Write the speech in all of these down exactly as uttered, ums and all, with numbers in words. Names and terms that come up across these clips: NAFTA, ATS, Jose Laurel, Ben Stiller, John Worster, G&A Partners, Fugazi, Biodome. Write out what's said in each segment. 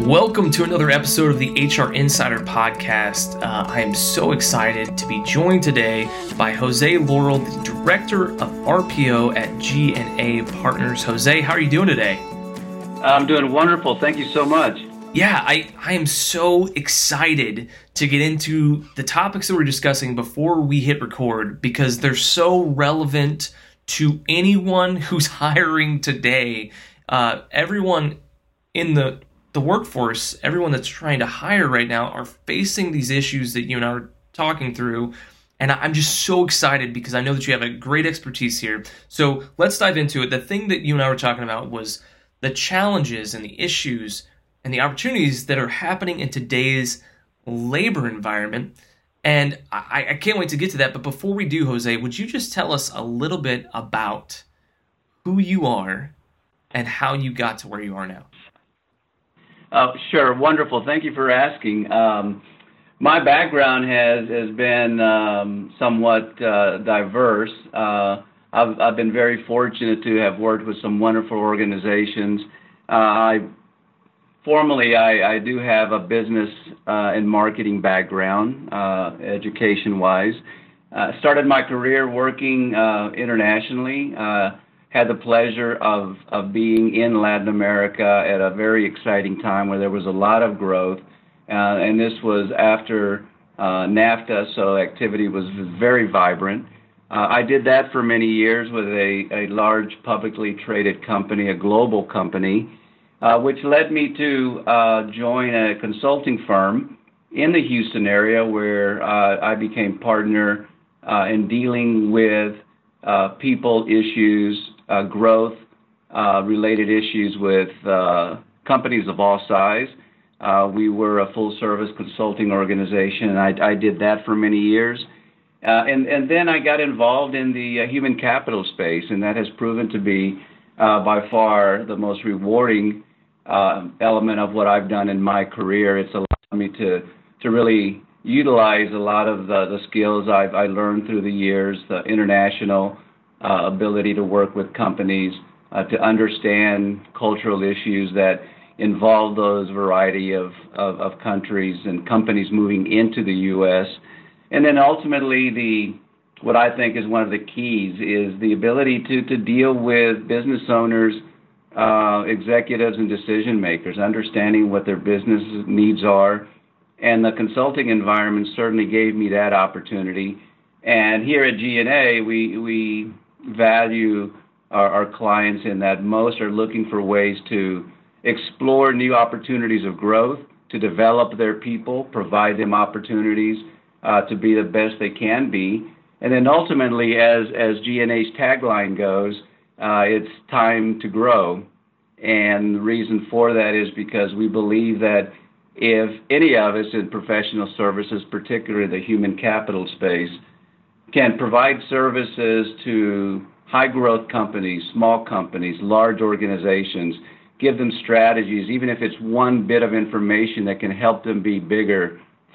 Welcome to another episode of the H R Insider Podcast. Uh, I am so excited to be joined today by Jose Laurel, the Director of R P O at G and A Partners. Jose, how are you doing today? I'm doing wonderful. Thank you so much. Yeah, I, I am so excited to get into the topics that we're discussing before we hit record because they're so relevant to anyone who's hiring today. Uh, everyone in the, the workforce, everyone that's trying to hire right now are facing these issues that you and I are talking through. And I'm just so excited because I know that you have a great expertise here. So let's dive into it. The thing that you and I were talking about was the challenges and the issues and the opportunities that are happening in today's labor environment. And I, I can't wait to get to that. But before we do, Jose, would you just tell us a little bit about who you are and how you got to where you are now? Uh, sure. Wonderful. Thank you for asking. Um, my background has, has been um, somewhat uh, diverse. Uh, I've, I've been very fortunate to have worked with some wonderful organizations. Uh, I Formerly, I, I do have a business uh, and marketing background, uh, education-wise. Uh, started my career working uh, internationally. Uh, had the pleasure of, of being in Latin America at a very exciting time where there was a lot of growth, uh, and this was after uh, NAFTA, so activity was very vibrant. Uh, I did that for many years with a, a large publicly traded company, a global company, Uh, which led me to uh, join a consulting firm in the Houston area where uh, I became partner uh, in dealing with uh, people issues, uh, growth uh, related issues with uh, companies of all size. Uh, we were a full service consulting organization, and I, I did that for many years. Uh, and, and then I got involved in the uh, human capital space, and that has proven to be uh, by far the most rewarding Uh, element of what I've done in my career. It's allowed me to to really utilize a lot of the, the skills I've I learned through the years, the international uh, ability to work with companies, uh, to understand cultural issues that involve those variety of, of, of countries and companies moving into the U S. And then ultimately, the what I think is one of the keys is the ability to, to deal with business owners, Uh, executives and decision makers, understanding what their business needs are. And the consulting environment certainly gave me that opportunity. And here at G and A, we, we value our, our clients in that most are looking for ways to explore new opportunities of growth, to develop their people, provide them opportunities uh, to be the best they can be. And then ultimately, as, as G and A's tagline goes, Uh, it's time to grow, and the reason for that is because we believe that if any of us in professional services, particularly the human capital space, can provide services to high-growth companies, small companies, large organizations, give them strategies, even if it's one bit of information that can help them be bigger,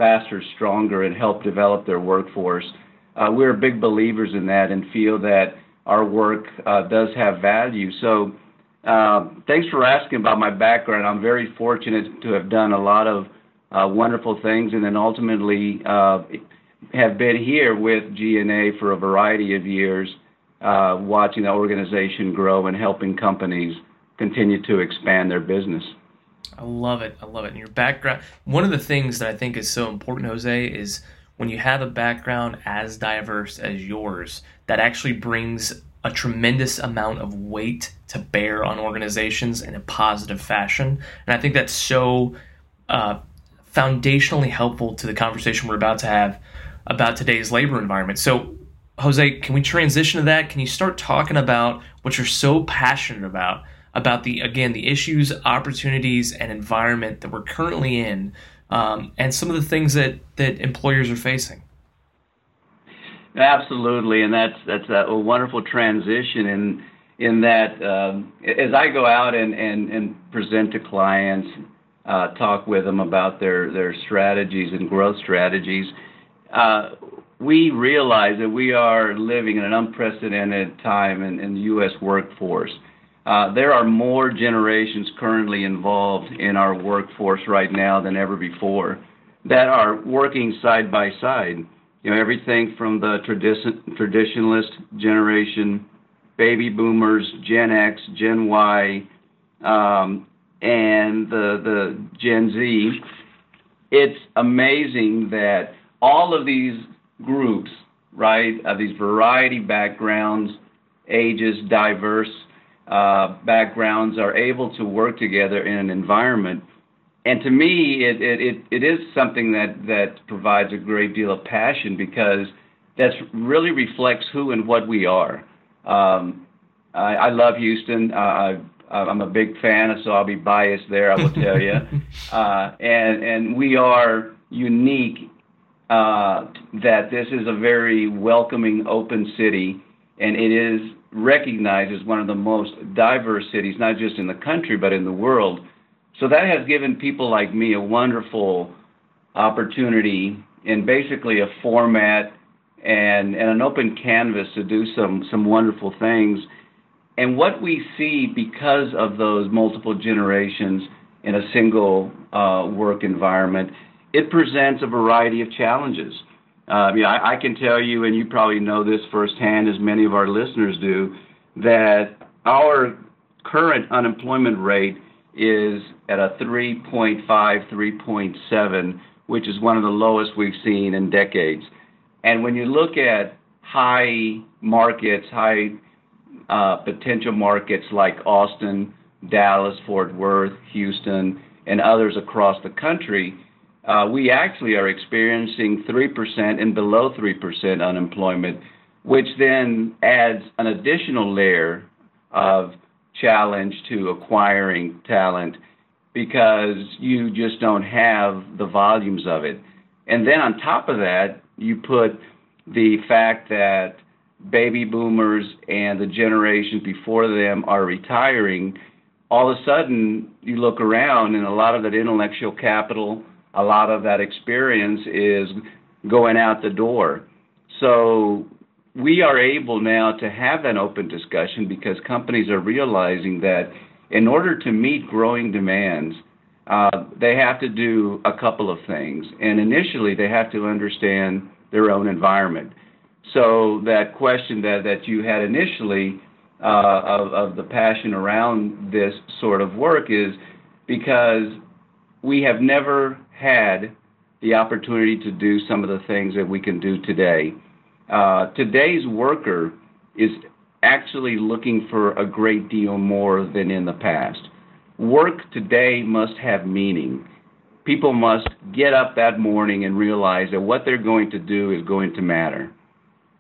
faster, stronger, and help develop their workforce, uh, we're big believers in that and feel that our work uh, does have value. So uh, thanks for asking about my background. I'm very fortunate to have done a lot of uh, wonderful things and then ultimately uh, have been here with G and A for a variety of years, uh, watching the organization grow and helping companies continue to expand their business. I love it. I love it. And your background, one of the things that I think is so important, Jose, is when you have a background as diverse as yours, that actually brings a tremendous amount of weight to bear on organizations in a positive fashion. And I think that's so uh, foundationally helpful to the conversation we're about to have about today's labor environment. So, Jose, can we transition to that? Can you start talking about what you're so passionate about, about the, again, the issues, opportunities, and environment that we're currently in? Um, and some of the things that, that employers are facing. Absolutely, and that's that's a, a wonderful transition in, in that um, as I go out and, and, and present to clients, uh, talk with them about their, their strategies and growth strategies, uh, we realize that we are living in an unprecedented time in, in the U S workforce. Uh, there are more generations currently involved in our workforce right now than ever before that are working side by side. You know, everything from the tradition, traditionalist generation, baby boomers, Gen X, Gen Y, um, and the, the Gen Z. It's amazing that all of these groups, right, of these variety backgrounds, ages, diverse uh, backgrounds are able to work together in an environment. And to me, it, it, it is something that, that provides a great deal of passion because that really reflects who and what we are. Um, I, I love Houston. Uh, I, I'm a big fan, so I'll be biased there, I will tell you. Uh, and, and we are unique uh, that this is a very welcoming, open city, and it is recognized as one of the most diverse cities, not just in the country, but in the world. So that has given people like me a wonderful opportunity and basically a format and, and an open canvas to do some, some wonderful things. And what we see because of those multiple generations in a single uh, work environment, it presents a variety of challenges. Uh, yeah, I, I can tell you, and you probably know this firsthand, as many of our listeners do, that our current unemployment rate is at a three point five, three point seven, which is one of the lowest we've seen in decades. And when you look at high markets, high uh, potential markets like Austin, Dallas, Fort Worth, Houston, and others across the country, uh, we actually are experiencing three percent and below three percent unemployment, which then adds an additional layer of challenge to acquiring talent because you just don't have the volumes of it. And then on top of that, you put the fact that baby boomers and the generations before them are retiring. All of a sudden, you look around and a lot of that intellectual capital, a lot of that experience is going out the door. So we are able now to have an open discussion because companies are realizing that in order to meet growing demands, uh, they have to do a couple of things. And initially, they have to understand their own environment. So that question that, that you had initially uh, of, of the passion around this sort of work is because we have never had the opportunity to do some of the things that we can do today. Uh, today's worker is actually looking for a great deal more than in the past. Work today must have meaning. People must get up that morning and realize that what they're going to do is going to matter.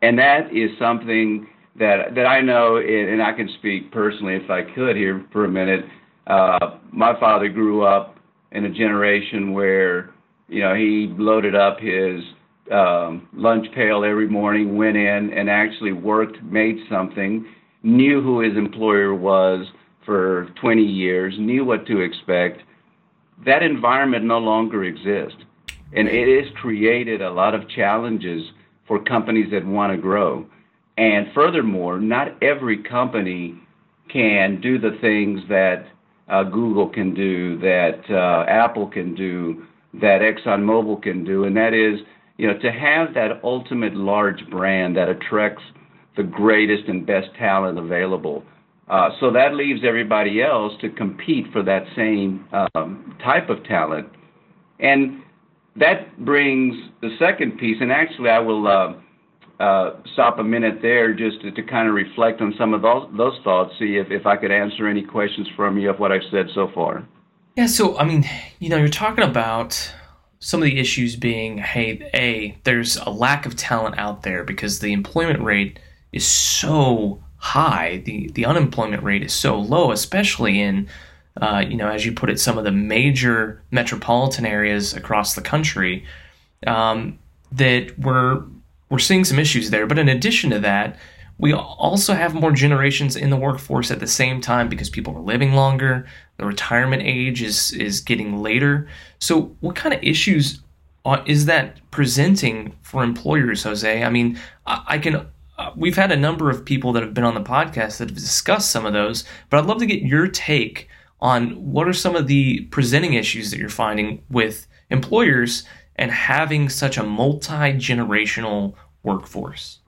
And that is something that, that I know, and I can speak personally if I could here for a minute. Uh, my father grew up in a generation where, you know, he loaded up his Um, lunch pail every morning, went in and actually worked, made something, knew who his employer was for twenty years, knew what to expect. That environment no longer exists. And it has created a lot of challenges for companies that want to grow. And furthermore, not every company can do the things that uh, Google can do, that uh, Apple can do, that ExxonMobil can do, and that is, you know, to have that ultimate large brand that attracts the greatest and best talent available. Uh, so that leaves everybody else to compete for that same um, type of talent. And that brings the second piece, and actually I will uh, uh, stop a minute there just to, to kind of reflect on some of those, those thoughts, see if, if I could answer any questions from you of what I've said so far. Yeah, so, I mean, you know, you're talking about some of the issues being, hey, A, there's a lack of talent out there because the employment rate is so high. The, the unemployment rate is so low, especially in, uh, you know, as you put it, some of the major metropolitan areas across the country, um, that we're, we're seeing some issues there. But in addition to that, we also have more generations in the workforce at the same time because people are living longer. The retirement age is is getting later. So what kind of issues is that presenting for employers, Jose? I mean, I can uh, we've had a number of people that have been on the podcast that have discussed some of those, but I'd love to get your take on what are some of the presenting issues that you're finding with employers and having such a multi-generational workforce.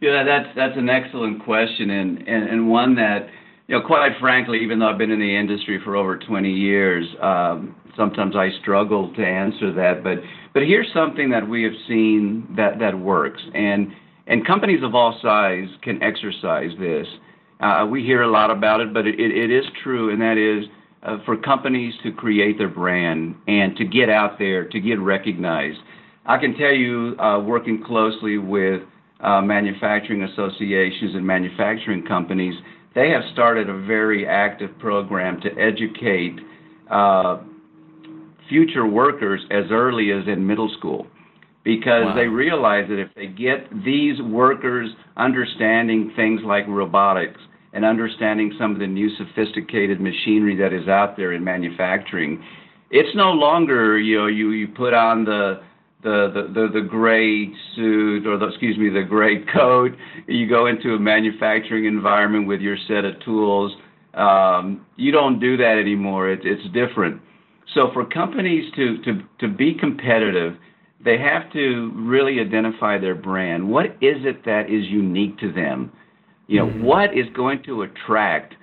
Yeah, that's that's an excellent question, and, and, and one that, you know, quite frankly, even though I've been in the industry for over twenty years, um, sometimes I struggle to answer that. But but here's something that we have seen that, that works, and and companies of all size can exercise this. Uh, we hear a lot about it, but it, it, it is true, and that is uh, for companies to create their brand and to get out there, to get recognized. I can tell you, uh, working closely with uh, manufacturing associations and manufacturing companies, they have started a very active program to educate uh, future workers as early as in middle school, because wow. they realize that if they get these workers understanding things like robotics and understanding some of the new sophisticated machinery that is out there in manufacturing, it's no longer, you know, you, you put on the The, the the the gray suit or the, excuse me, the gray coat. You go into a manufacturing environment with your set of tools. Um, you don't do that anymore. It, it's different. So for companies to, to, to be competitive, they have to really identify their brand. What is it that is unique to them? You know, mm-hmm. what is going to attract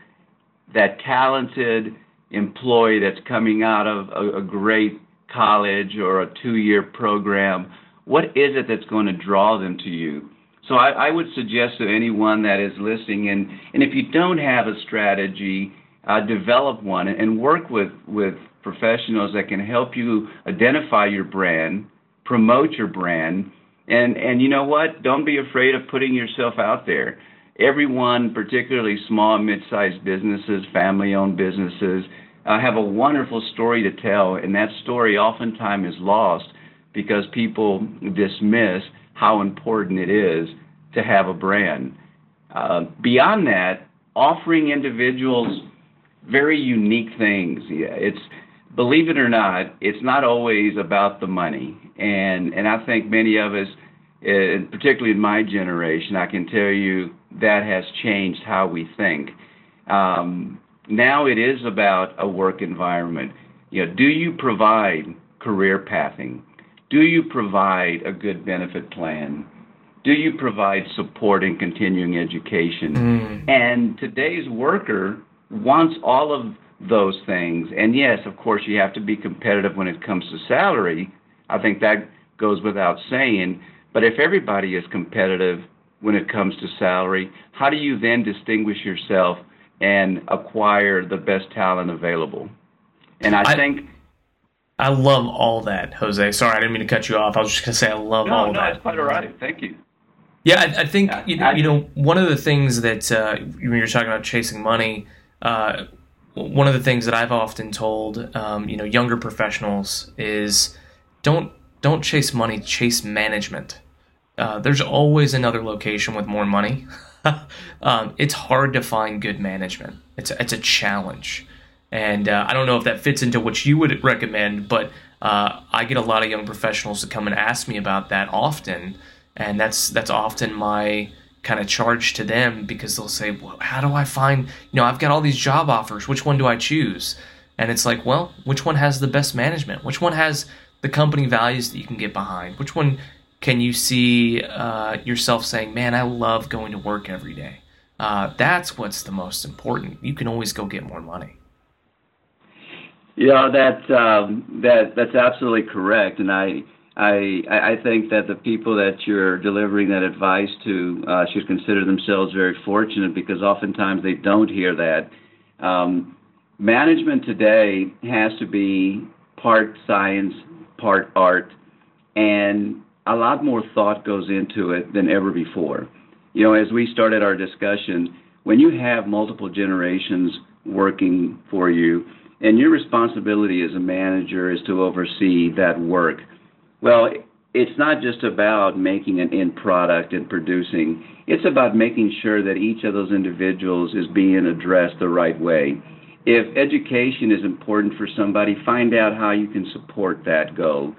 that talented employee that's coming out of a, a great college or a two-year program? What is it that's going to draw them to you? So I, I would suggest to anyone that is listening, and, and if you don't have a strategy, uh, develop one and work with, with professionals that can help you identify your brand, promote your brand, and, and you know what? Don't be afraid of putting yourself out there. Everyone, particularly small and mid-sized businesses, family-owned businesses, Uh, have a wonderful story to tell, and that story oftentimes is lost because people dismiss how important it is to have a brand. Uh, beyond that, offering individuals very unique things. Yeah, it's, believe it or not, it's not always about the money, and and I think many of us, uh, particularly in my generation, I can tell you that has changed how we think. Um, Now it is about a work environment. You know, do you provide career pathing? Do you provide a good benefit plan? Do you provide support in continuing education? Mm. And today's worker wants all of those things. And yes, of course, you have to be competitive when it comes to salary. I think that goes without saying. But if everybody is competitive when it comes to salary, how do you then distinguish yourself and acquire the best talent available? And I, I think... I love all that, Jose. Sorry, I didn't mean to cut you off. I was just going to say I love no, all no, that. No, no, it's quite all right. Thank you. Yeah, I, I think, I, you, I, you know, one of the things that, uh, when you're talking about chasing money, uh, one of the things that I've often told, um, you know, younger professionals is don't don't chase money, chase management. Uh, there's always another location with more money. Um, it's hard to find good management. It's a, it's a challenge. And uh, I don't know if that fits into what you would recommend, but uh, I get a lot of young professionals that come and ask me about that often. And that's that's often my kind of charge to them, because they'll say, well, how do I find, you know, I've got all these job offers. Which one do I choose? And it's like, well, which one has the best management? Which one has the company values that you can get behind? Which one can you see uh, yourself saying, man, I love going to work every day? Uh, that's what's the most important. You can always go get more money. Yeah, that, um, that that's absolutely correct. And I, I, I think that the people that you're delivering that advice to uh, should consider themselves very fortunate, because oftentimes they don't hear that. Um, management today has to be part science, part art, and a lot more thought goes into it than ever before. You know, as we started our discussion, when you have multiple generations working for you, and your responsibility as a manager is to oversee that work, well, it's not just about making an end product and producing. It's about making sure that each of those individuals is being addressed the right way. If education is important for somebody, find out how you can support that goal.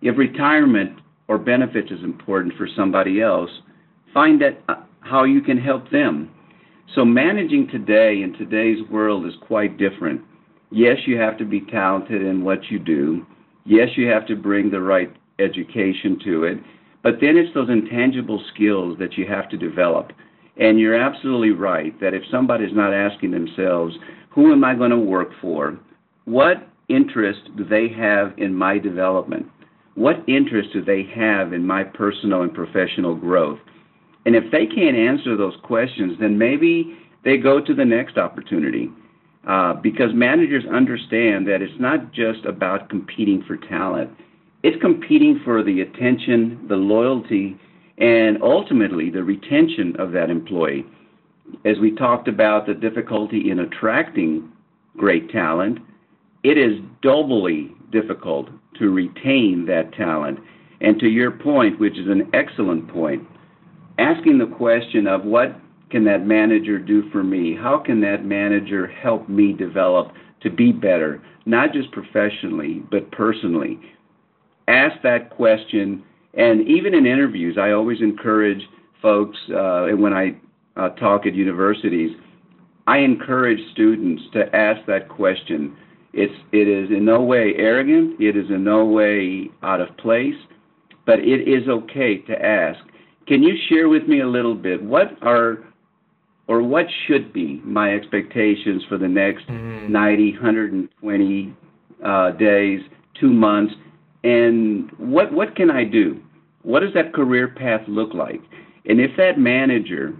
If retirement or benefits is important for somebody else, Find out how you can help them. So managing today in today's world is quite different. Yes, you have to be talented in what you do. Yes, you have to bring the right education to it. But then it's those intangible skills that you have to develop. And you're absolutely right that if somebody's not asking themselves, who am I going to work for? What interest do they have in my development? What interest do they have in my personal and professional growth? And if they can't answer those questions, then maybe they go to the next opportunity. Uh, because managers understand that it's not just about competing for talent. It's competing for the attention, the loyalty, and ultimately the retention of that employee. As we talked about the difficulty in attracting great talent, it is doubly difficult to retain that talent. And to your point, which is an excellent point, asking the question of what can that manager do for me? How can that manager help me develop to be better, not just professionally, but personally? Ask that question. And even in interviews, I always encourage folks, uh, when I uh, talk at universities, I encourage students to ask that question. It's, it is in no way arrogant. It is in no way out of place. But it is okay to ask. Can you share with me a little bit what are or what should be my expectations for the next mm-hmm. ninety, one hundred twenty uh, days, two months, and what what can I do? What does that career path look like? And if that manager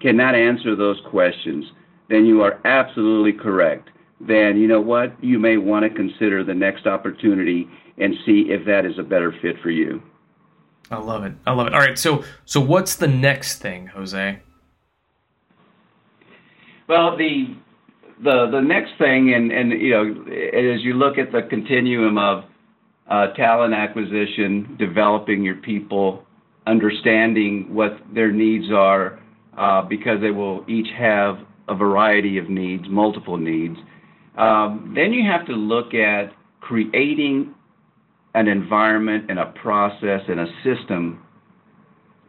cannot answer those questions, then you are absolutely correct. Then you know what? You may want to consider the next opportunity and see if that is a better fit for you. I love it. I love it. All right. So, so what's the next thing, Jose? Well, the the the next thing, and and you know, as you look at the continuum of uh, talent acquisition, developing your people, understanding what their needs are, uh, because they will each have a variety of needs, multiple needs. Um, then you have to look at creating an environment and a process and a system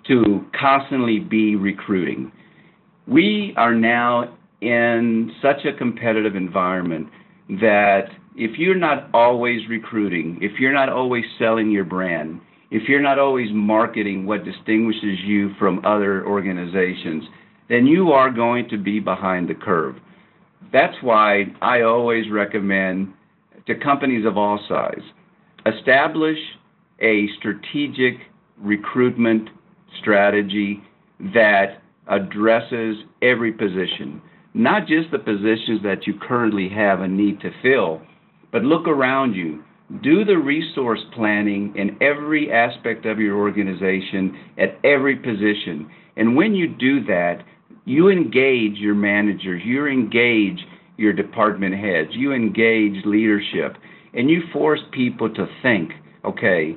to constantly be recruiting. We are now in such a competitive environment that if you're not always recruiting, if you're not always selling your brand, if you're not always marketing what distinguishes you from other organizations, then you are going to be behind the curve. That's why I always recommend to companies of all sizes, establish a strategic recruitment strategy that addresses every position, not just the positions that you currently have a need to fill, but look around you. Do the resource planning in every aspect of your organization at every position. And when you do that, you engage your managers, you engage your department heads, you engage leadership. And you force people to think, okay,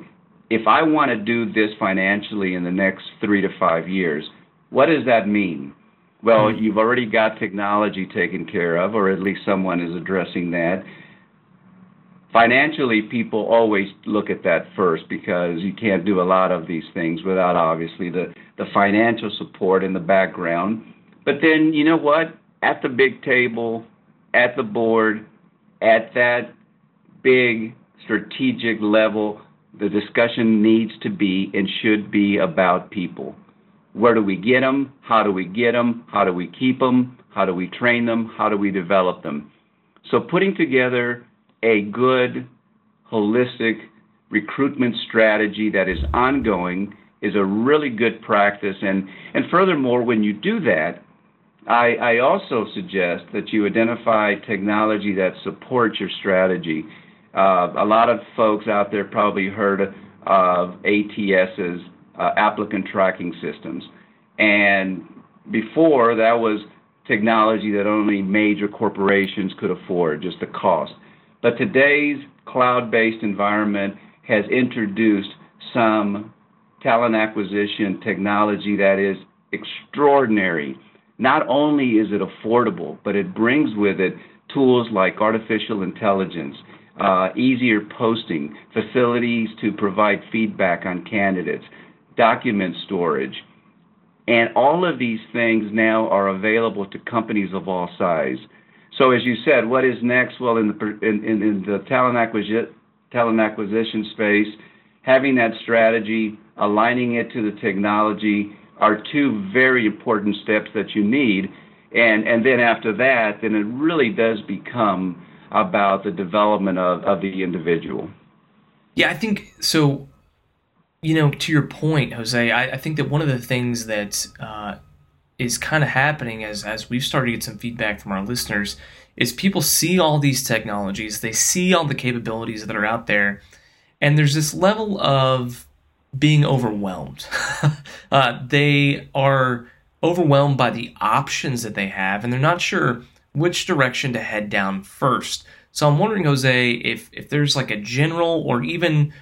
if I want to do this financially in the next three to five years, what does that mean? Well, you've already got technology taken care of, or at least someone is addressing that. Financially, people always look at that first because you can't do a lot of these things without, obviously, the, the financial support in the background. But then, you know what? At the big table, at the board, at that big strategic level, the discussion needs to be and should be about people. Where do we get them? How do we get them? How do we keep them? How do we train them? How do we develop them? So putting together a good, holistic recruitment strategy that is ongoing is a really good practice. And, and furthermore, when you do that, I, I also suggest that you identify technology that supports your strategy. Uh, a lot of folks out there probably heard of A T S's, uh, applicant tracking systems. And before, that was technology that only major corporations could afford, just the cost. But today's cloud-based environment has introduced some talent acquisition technology that is extraordinary. Not only is it affordable, but it brings with it tools like artificial intelligence, uh, easier posting, facilities to provide feedback on candidates, document storage, And all of these things now are available to companies of all size. So as you said, what is next? Well, in the in, in the talent acquisition talent acquisition space, having that strategy, aligning it to the technology are two very important steps that you need. And and then after that, then it really does become about the development of, of the individual. Yeah, I think so. You know, to your point, Jose, I, I think that one of the things that uh, is kind of happening as, as we've started to get some feedback from our listeners is people see all these technologies, they see all the capabilities that are out there, and there's this level of being overwhelmed. uh, they are overwhelmed by the options that they have, and they're not sure which direction to head down first. So I'm wondering, Jose, if, if there's like a general or even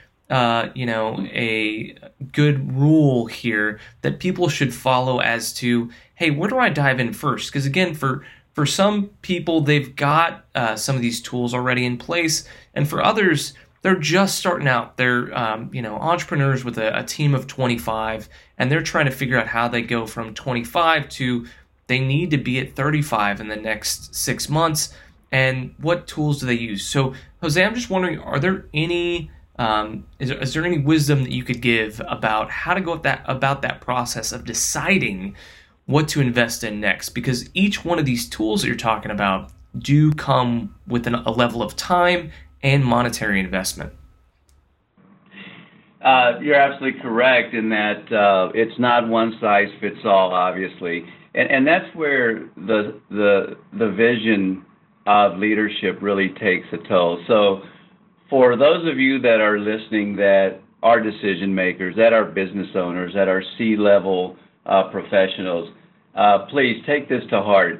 Uh, you know, a good rule here that people should follow as to, hey, where do I dive in first? Because again, for for some people, they've got uh, some of these tools already in place, and for others, they're just starting out. They're um, you know, entrepreneurs with a, a team of twenty-five, and they're trying to figure out how they go from twenty-five to they need to be at thirty-five in the next six months, and what tools do they use? So, Jose, I'm just wondering, are there any Um, is, is there any wisdom that you could give about how to go with that, about that process of deciding what to invest in next? Because each one of these tools that you're talking about do come with an, a level of time and monetary investment. Uh, you're absolutely correct in that uh, it's not one size fits all, obviously. And, and that's where the, the, the vision of leadership really takes a toll. So, for those of you that are listening that are decision makers, that are business owners, that are C-level uh, professionals, uh, please take this to heart.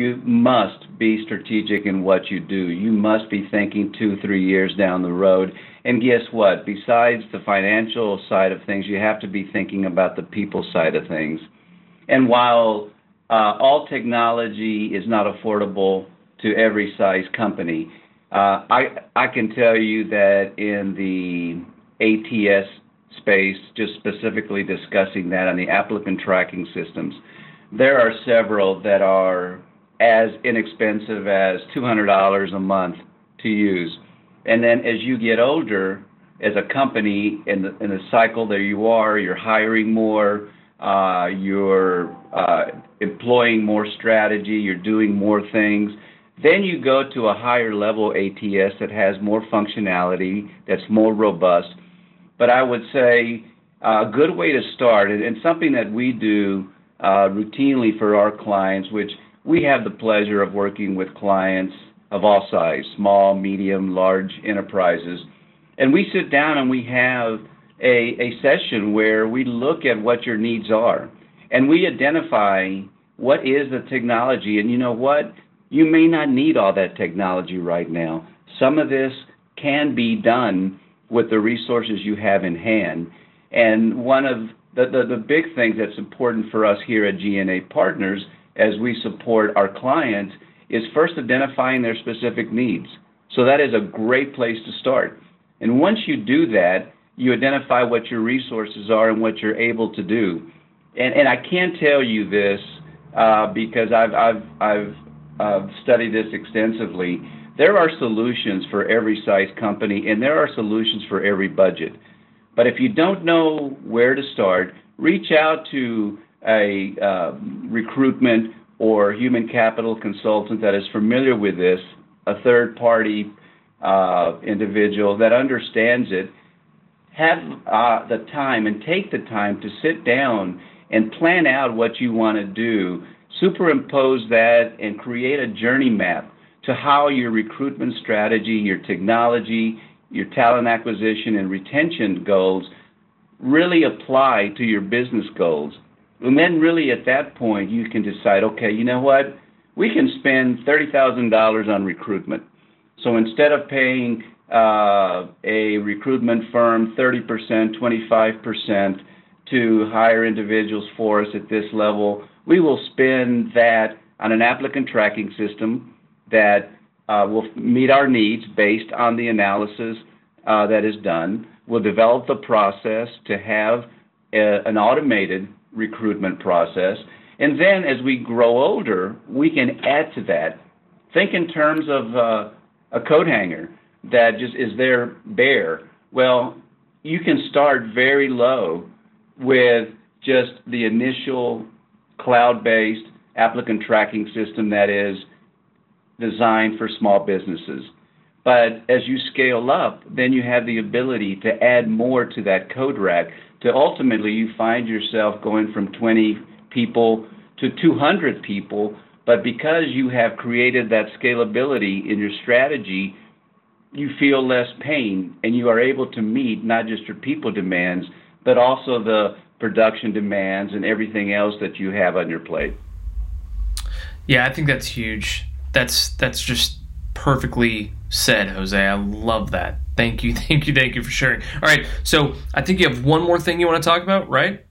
You must be strategic in what you do. You must be thinking two, three years down the road. And guess what? Besides the financial side of things, you have to be thinking about the people side of things. And while uh, all technology is not affordable to every size company, Uh, I I can tell you that in the A T S space, just specifically discussing that on the applicant tracking systems, there are several that are as inexpensive as two hundred dollars a month to use. And then as you get older, as a company in the, in the cycle that you are, you're hiring more, uh, you're uh, employing more strategy, you're doing more things. Then you go to a higher level A T S that has more functionality, that's more robust. But I would say a good way to start, and something that we do uh, routinely for our clients, which we have the pleasure of working with clients of all size, small, medium, large enterprises. And we sit down and we have a, a session where we look at what your needs are. And we identify what is the technology, and you know what? You may not need all that technology right now. Some of this can be done with the resources you have in hand. And one of the, the, the big things that's important for us here at G and A Partners as we support our clients is first identifying their specific needs. So that is a great place to start. And once you do that, you identify what your resources are and what you're able to do. And, and I can tell you this uh, because I've, I've, I've Uh, study this extensively. There are solutions for every size company, and there are solutions for every budget. But if you don't know where to start, reach out to a uh, recruitment or human capital consultant that is familiar with this, a third-party uh, individual that understands it. Have uh, the time and take the time to sit down and plan out what you want to do. Superimpose that and create a journey map to how your recruitment strategy, your technology, your talent acquisition and retention goals really apply to your business goals. And then really at that point, you can decide, okay, you know what? We can spend thirty thousand dollars on recruitment. So instead of paying uh, a recruitment firm thirty percent, twenty-five percent to hire individuals for us at this level, we will spend that on an applicant tracking system that uh, will meet our needs based on the analysis uh, that is done. We'll develop the process to have a, an automated recruitment process. And then as we grow older, we can add to that. Think in terms of uh, a coat hanger that just is there bare. Well, you can start very low with just the initial cloud-based applicant tracking system that is designed for small businesses. But as you scale up, then you have the ability to add more to that code rack to ultimately you find yourself going from twenty people to two hundred people. But because you have created that scalability in your strategy, you feel less pain and you are able to meet not just your people demands, but also the production demands and everything else that you have on your plate. Yeah, I think that's huge. That's that's just perfectly said, Jose. I love that. Thank you, thank you, thank you for sharing. All right, so I think you have one more thing you want to talk about, right?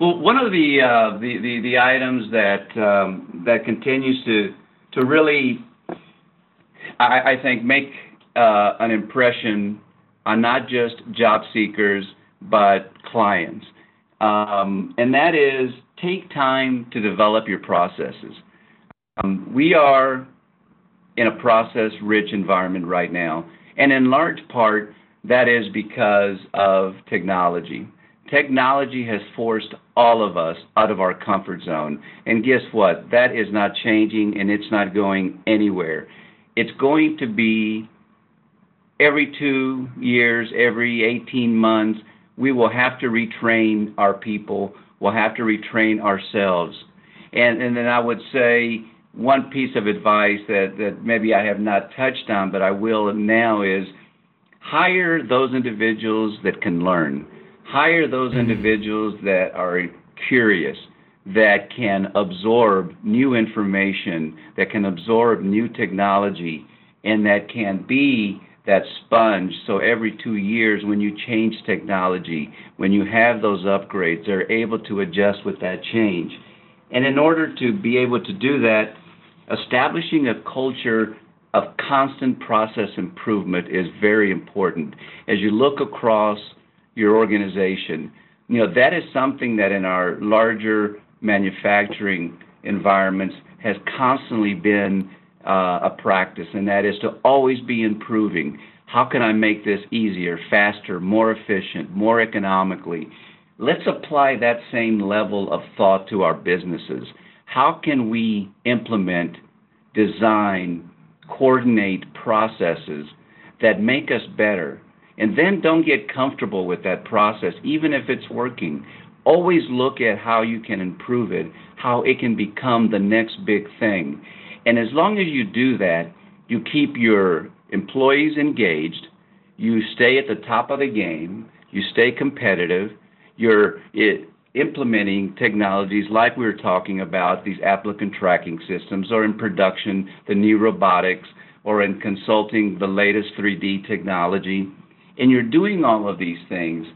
Well, one of the uh, the, the the items that um, that continues to to really, I, I think, make uh, an impression on not just job seekers but clients, um, and that is take time to develop your processes. Um, we are in a process-rich environment right now, and in large part that is because of technology. Technology has forced all of us out of our comfort zone. And guess what? That is not changing, and it's not going anywhere. It's going to be every two years, every eighteen months, we will have to retrain our people. We'll have to retrain ourselves. And, and then I would say one piece of advice that, that maybe I have not touched on, but I will now, is hire those individuals that can learn. Hire those individuals that are curious, that can absorb new information, that can absorb new technology, and that can be that sponge. So every two years when you change technology, when you have those upgrades, they're able to adjust with that change. And in order to be able to do that, establishing a culture of constant process improvement is very important. As you look across your organization, you know, that is something that in our larger manufacturing environments has constantly been uh, a practice, and that is to always be improving. How can I make this easier, faster, more efficient, more economically? Let's apply that same level of thought to our businesses. How can we implement, design, coordinate processes that make us better? And then don't get comfortable with that process, even if it's working. Always look at how you can improve it, how it can become the next big thing. And as long as you do that, you keep your employees engaged, you stay at the top of the game, you stay competitive, you're it, implementing technologies like we were talking about, these applicant tracking systems, or in production, the new robotics, or in consulting, the latest three D technology. And you're doing all of these things,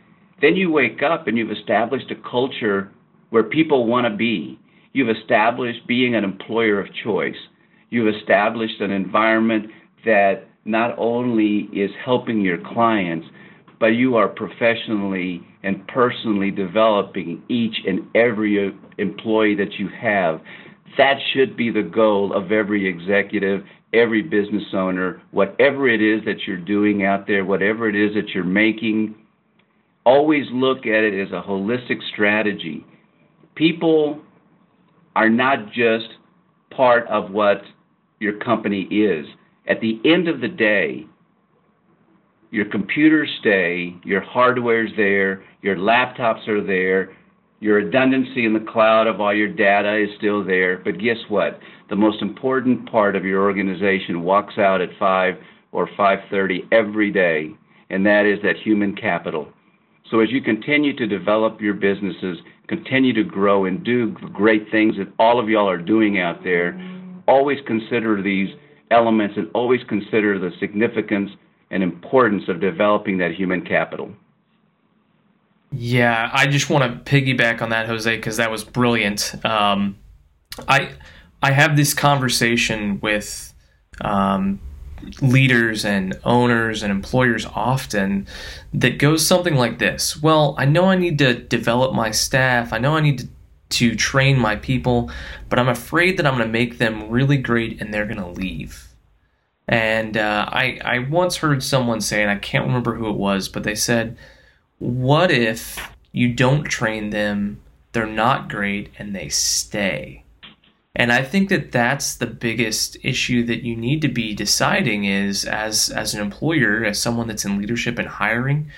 then you wake up and you've established a culture where people want to be. You've established being an employer of choice. You've established an environment that not only is helping your clients, but you are professionally and personally developing each and every employee that you have. That should be the goal of every executive, every business owner. Whatever it is that you're doing out there, whatever it is that you're making, always look at it as a holistic strategy. People are not just part of what your company is. At the end of the day, your computers stay, your hardware's there, your laptops are there, your redundancy in the cloud of all your data is still there, but guess what? The most important part of your organization walks out at five or five thirty every day, and that is that human capital. So as you continue to develop your businesses, continue to grow and do great things that all of y'all are doing out there, always consider these elements and always consider the significance and importance of developing that human capital. Yeah, I just want to piggyback on that, Jose, because that was brilliant. Um, I I have this conversation with um, leaders and owners and employers often that goes something like this. Well, I know I need to develop my staff. I know I need to, to train my people, but I'm afraid that I'm going to make them really great and they're going to leave. And uh, I, I once heard someone say, and I can't remember who it was, but they said, what if you don't train them, they're not great, and they stay? And I think that that's the biggest issue that you need to be deciding is, as as an employer, as someone that's in leadership and hiring,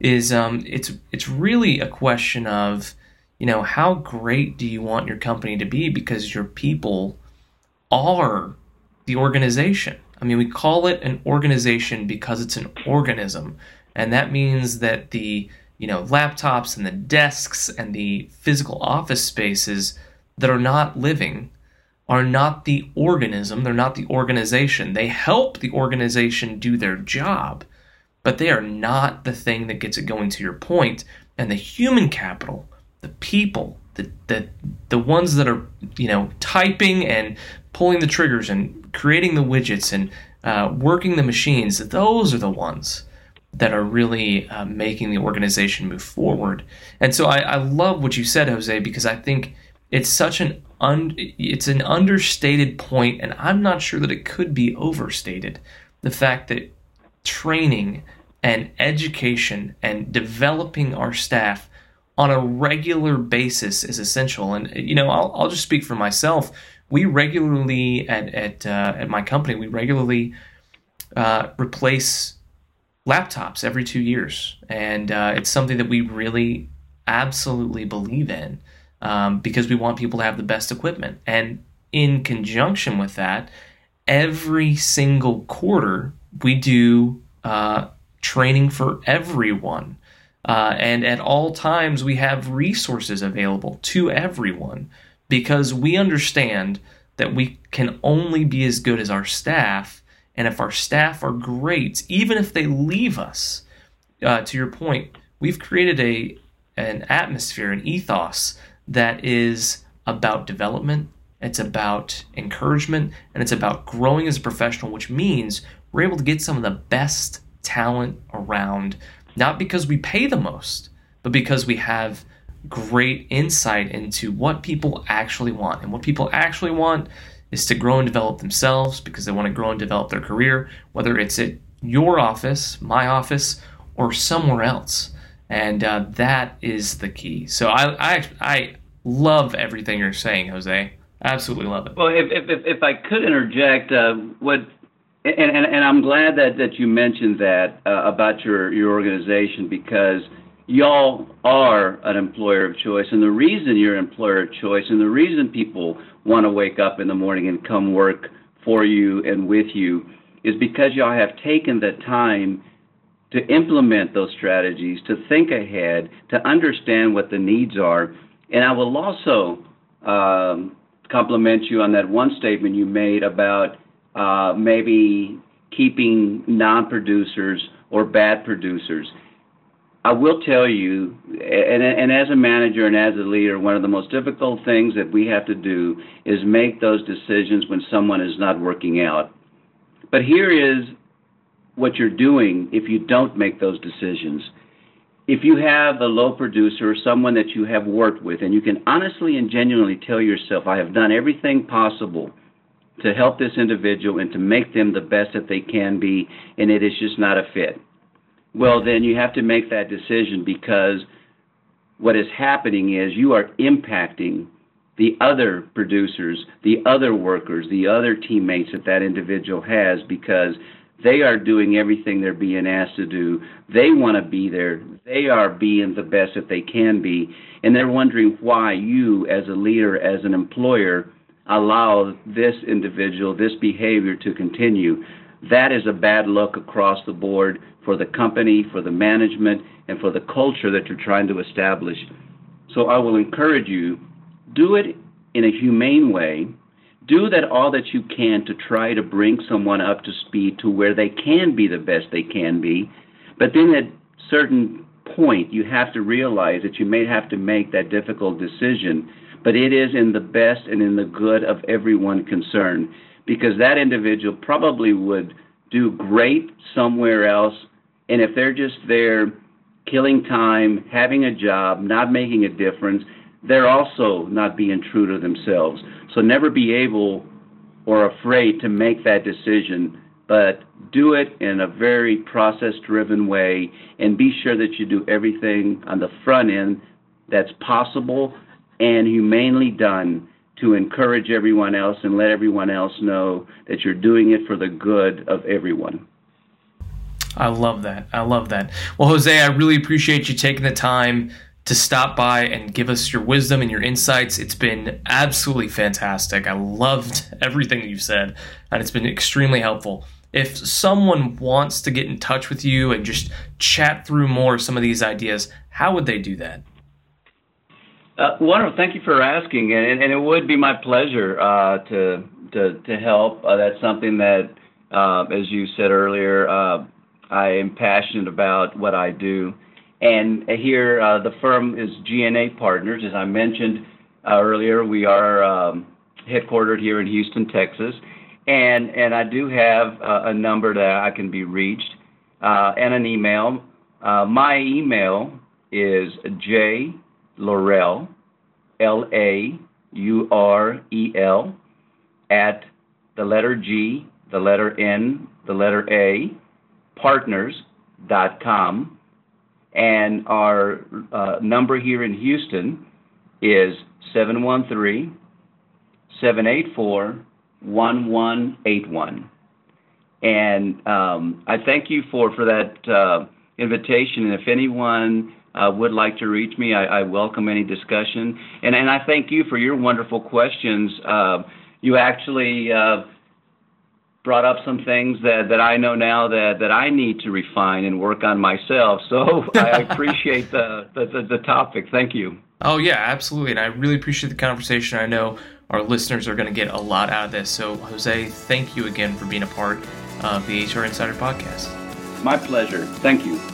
is um, it's it's really a question of, you know, how great do you want your company to be? Because your people are the organization. I mean, we call it an organization because it's an organism, and that means that the, you know, laptops and the desks and the physical office spaces that are not living are not the organism. They're not the organization. They help the organization do their job, but they are not the thing that gets it going, to your point. And the human capital, the people, the the the ones that are, you know, typing and pulling the triggers and creating the widgets and uh, working the machines, those are the ones that are really uh, making the organization move forward. And so I, I love what you said, Jose, because I think it's such an un, it's an understated point, and I'm not sure that it could be overstated. The fact that training and education and developing our staff on a regular basis is essential. And, you know, I'll I'll just speak for myself. We regularly at at uh, at my company, we regularly uh, replace laptops every two years, and uh, it's something that we really absolutely believe in. Um, because we want people to have the best equipment. And in conjunction with that, every single quarter, we do uh, training for everyone. Uh, and at all times, we have resources available to everyone because we understand that we can only be as good as our staff. And if our staff are great, even if they leave us, uh, to your point, we've created a an atmosphere, an ethos that is about development, it's about encouragement, and it's about growing as a professional, which means we're able to get some of the best talent around, not because we pay the most, but because we have great insight into what people actually want. And what people actually want is to grow and develop themselves because they want to grow and develop their career, whether it's at your office, my office, or somewhere else. And uh, that is the key. So I, I I love everything you're saying, Jose. Absolutely love it. Well, if if, if I could interject, uh, what and, and and I'm glad that, that you mentioned that uh, about your, your organization, because y'all are an employer of choice, and the reason you're an employer of choice, and the reason people want to wake up in the morning and come work for you and with you, is because y'all have taken the time to implement those strategies, to think ahead, to understand what the needs are. And I will also um, compliment you on that one statement you made about uh, maybe keeping non-producers or bad producers. I will tell you, and, and as a manager and as a leader, one of the most difficult things that we have to do is make those decisions when someone is not working out. But here is what you're doing if you don't make those decisions. If you have a low producer or someone that you have worked with and you can honestly and genuinely tell yourself, I have done everything possible to help this individual and to make them the best that they can be, and it is just not a fit, well, then you have to make that decision, because what is happening is you are impacting the other producers, the other workers, the other teammates that that individual has, because they are doing everything they're being asked to do. They want to be there. They are being the best that they can be. And they're wondering why you, as a leader, as an employer, allow this individual, this behavior to continue. That is a bad look across the board for the company, for the management, and for the culture that you're trying to establish. So I will encourage you, do it in a humane way. Do that all that you can to try to bring someone up to speed to where they can be the best they can be. But then at a certain point, you have to realize that you may have to make that difficult decision, but it is in the best and in the good of everyone concerned, because that individual probably would do great somewhere else. And if they're just there killing time, having a job, not making a difference, they're also not being true to themselves. So never be able or afraid to make that decision, but do it in a very process-driven way and be sure that you do everything on the front end that's possible and humanely done to encourage everyone else and let everyone else know that you're doing it for the good of everyone. I love that. I love that. Well, Jose, I really appreciate you taking the time to stop by and give us your wisdom and your insights. It's been absolutely fantastic. I loved everything that you've said, and it's been extremely helpful. If someone wants to get in touch with you and just chat through more some of these ideas, how would they do that? Uh, wonderful. Thank you for asking, and, and it would be my pleasure uh, to, to to help. Uh, that's something that, uh, as you said earlier, uh, I am passionate about what I do. And here, uh, the firm is G and A Partners. As I mentioned uh, earlier, we are um, headquartered here in Houston, Texas. And and I do have uh, a number that I can be reached uh, and an email. Uh, my email is J Laurel, L A U R E L, at the letter G, the letter N, the letter A, partners dot com. And our uh, number here in Houston is seven one three, seven eight four, one one eight one. And um, I thank you for, for that uh, invitation. And if anyone uh, would like to reach me, I, I welcome any discussion. And, and I thank you for your wonderful questions. Uh, you actually uh, brought up some things that, that I know now that, that I need to refine and work on myself. So I appreciate the, the, the topic. Thank you. Oh, yeah, absolutely. And I really appreciate the conversation. I know our listeners are going to get a lot out of this. So, Jose, thank you again for being a part of the H R Insider Podcast. My pleasure. Thank you.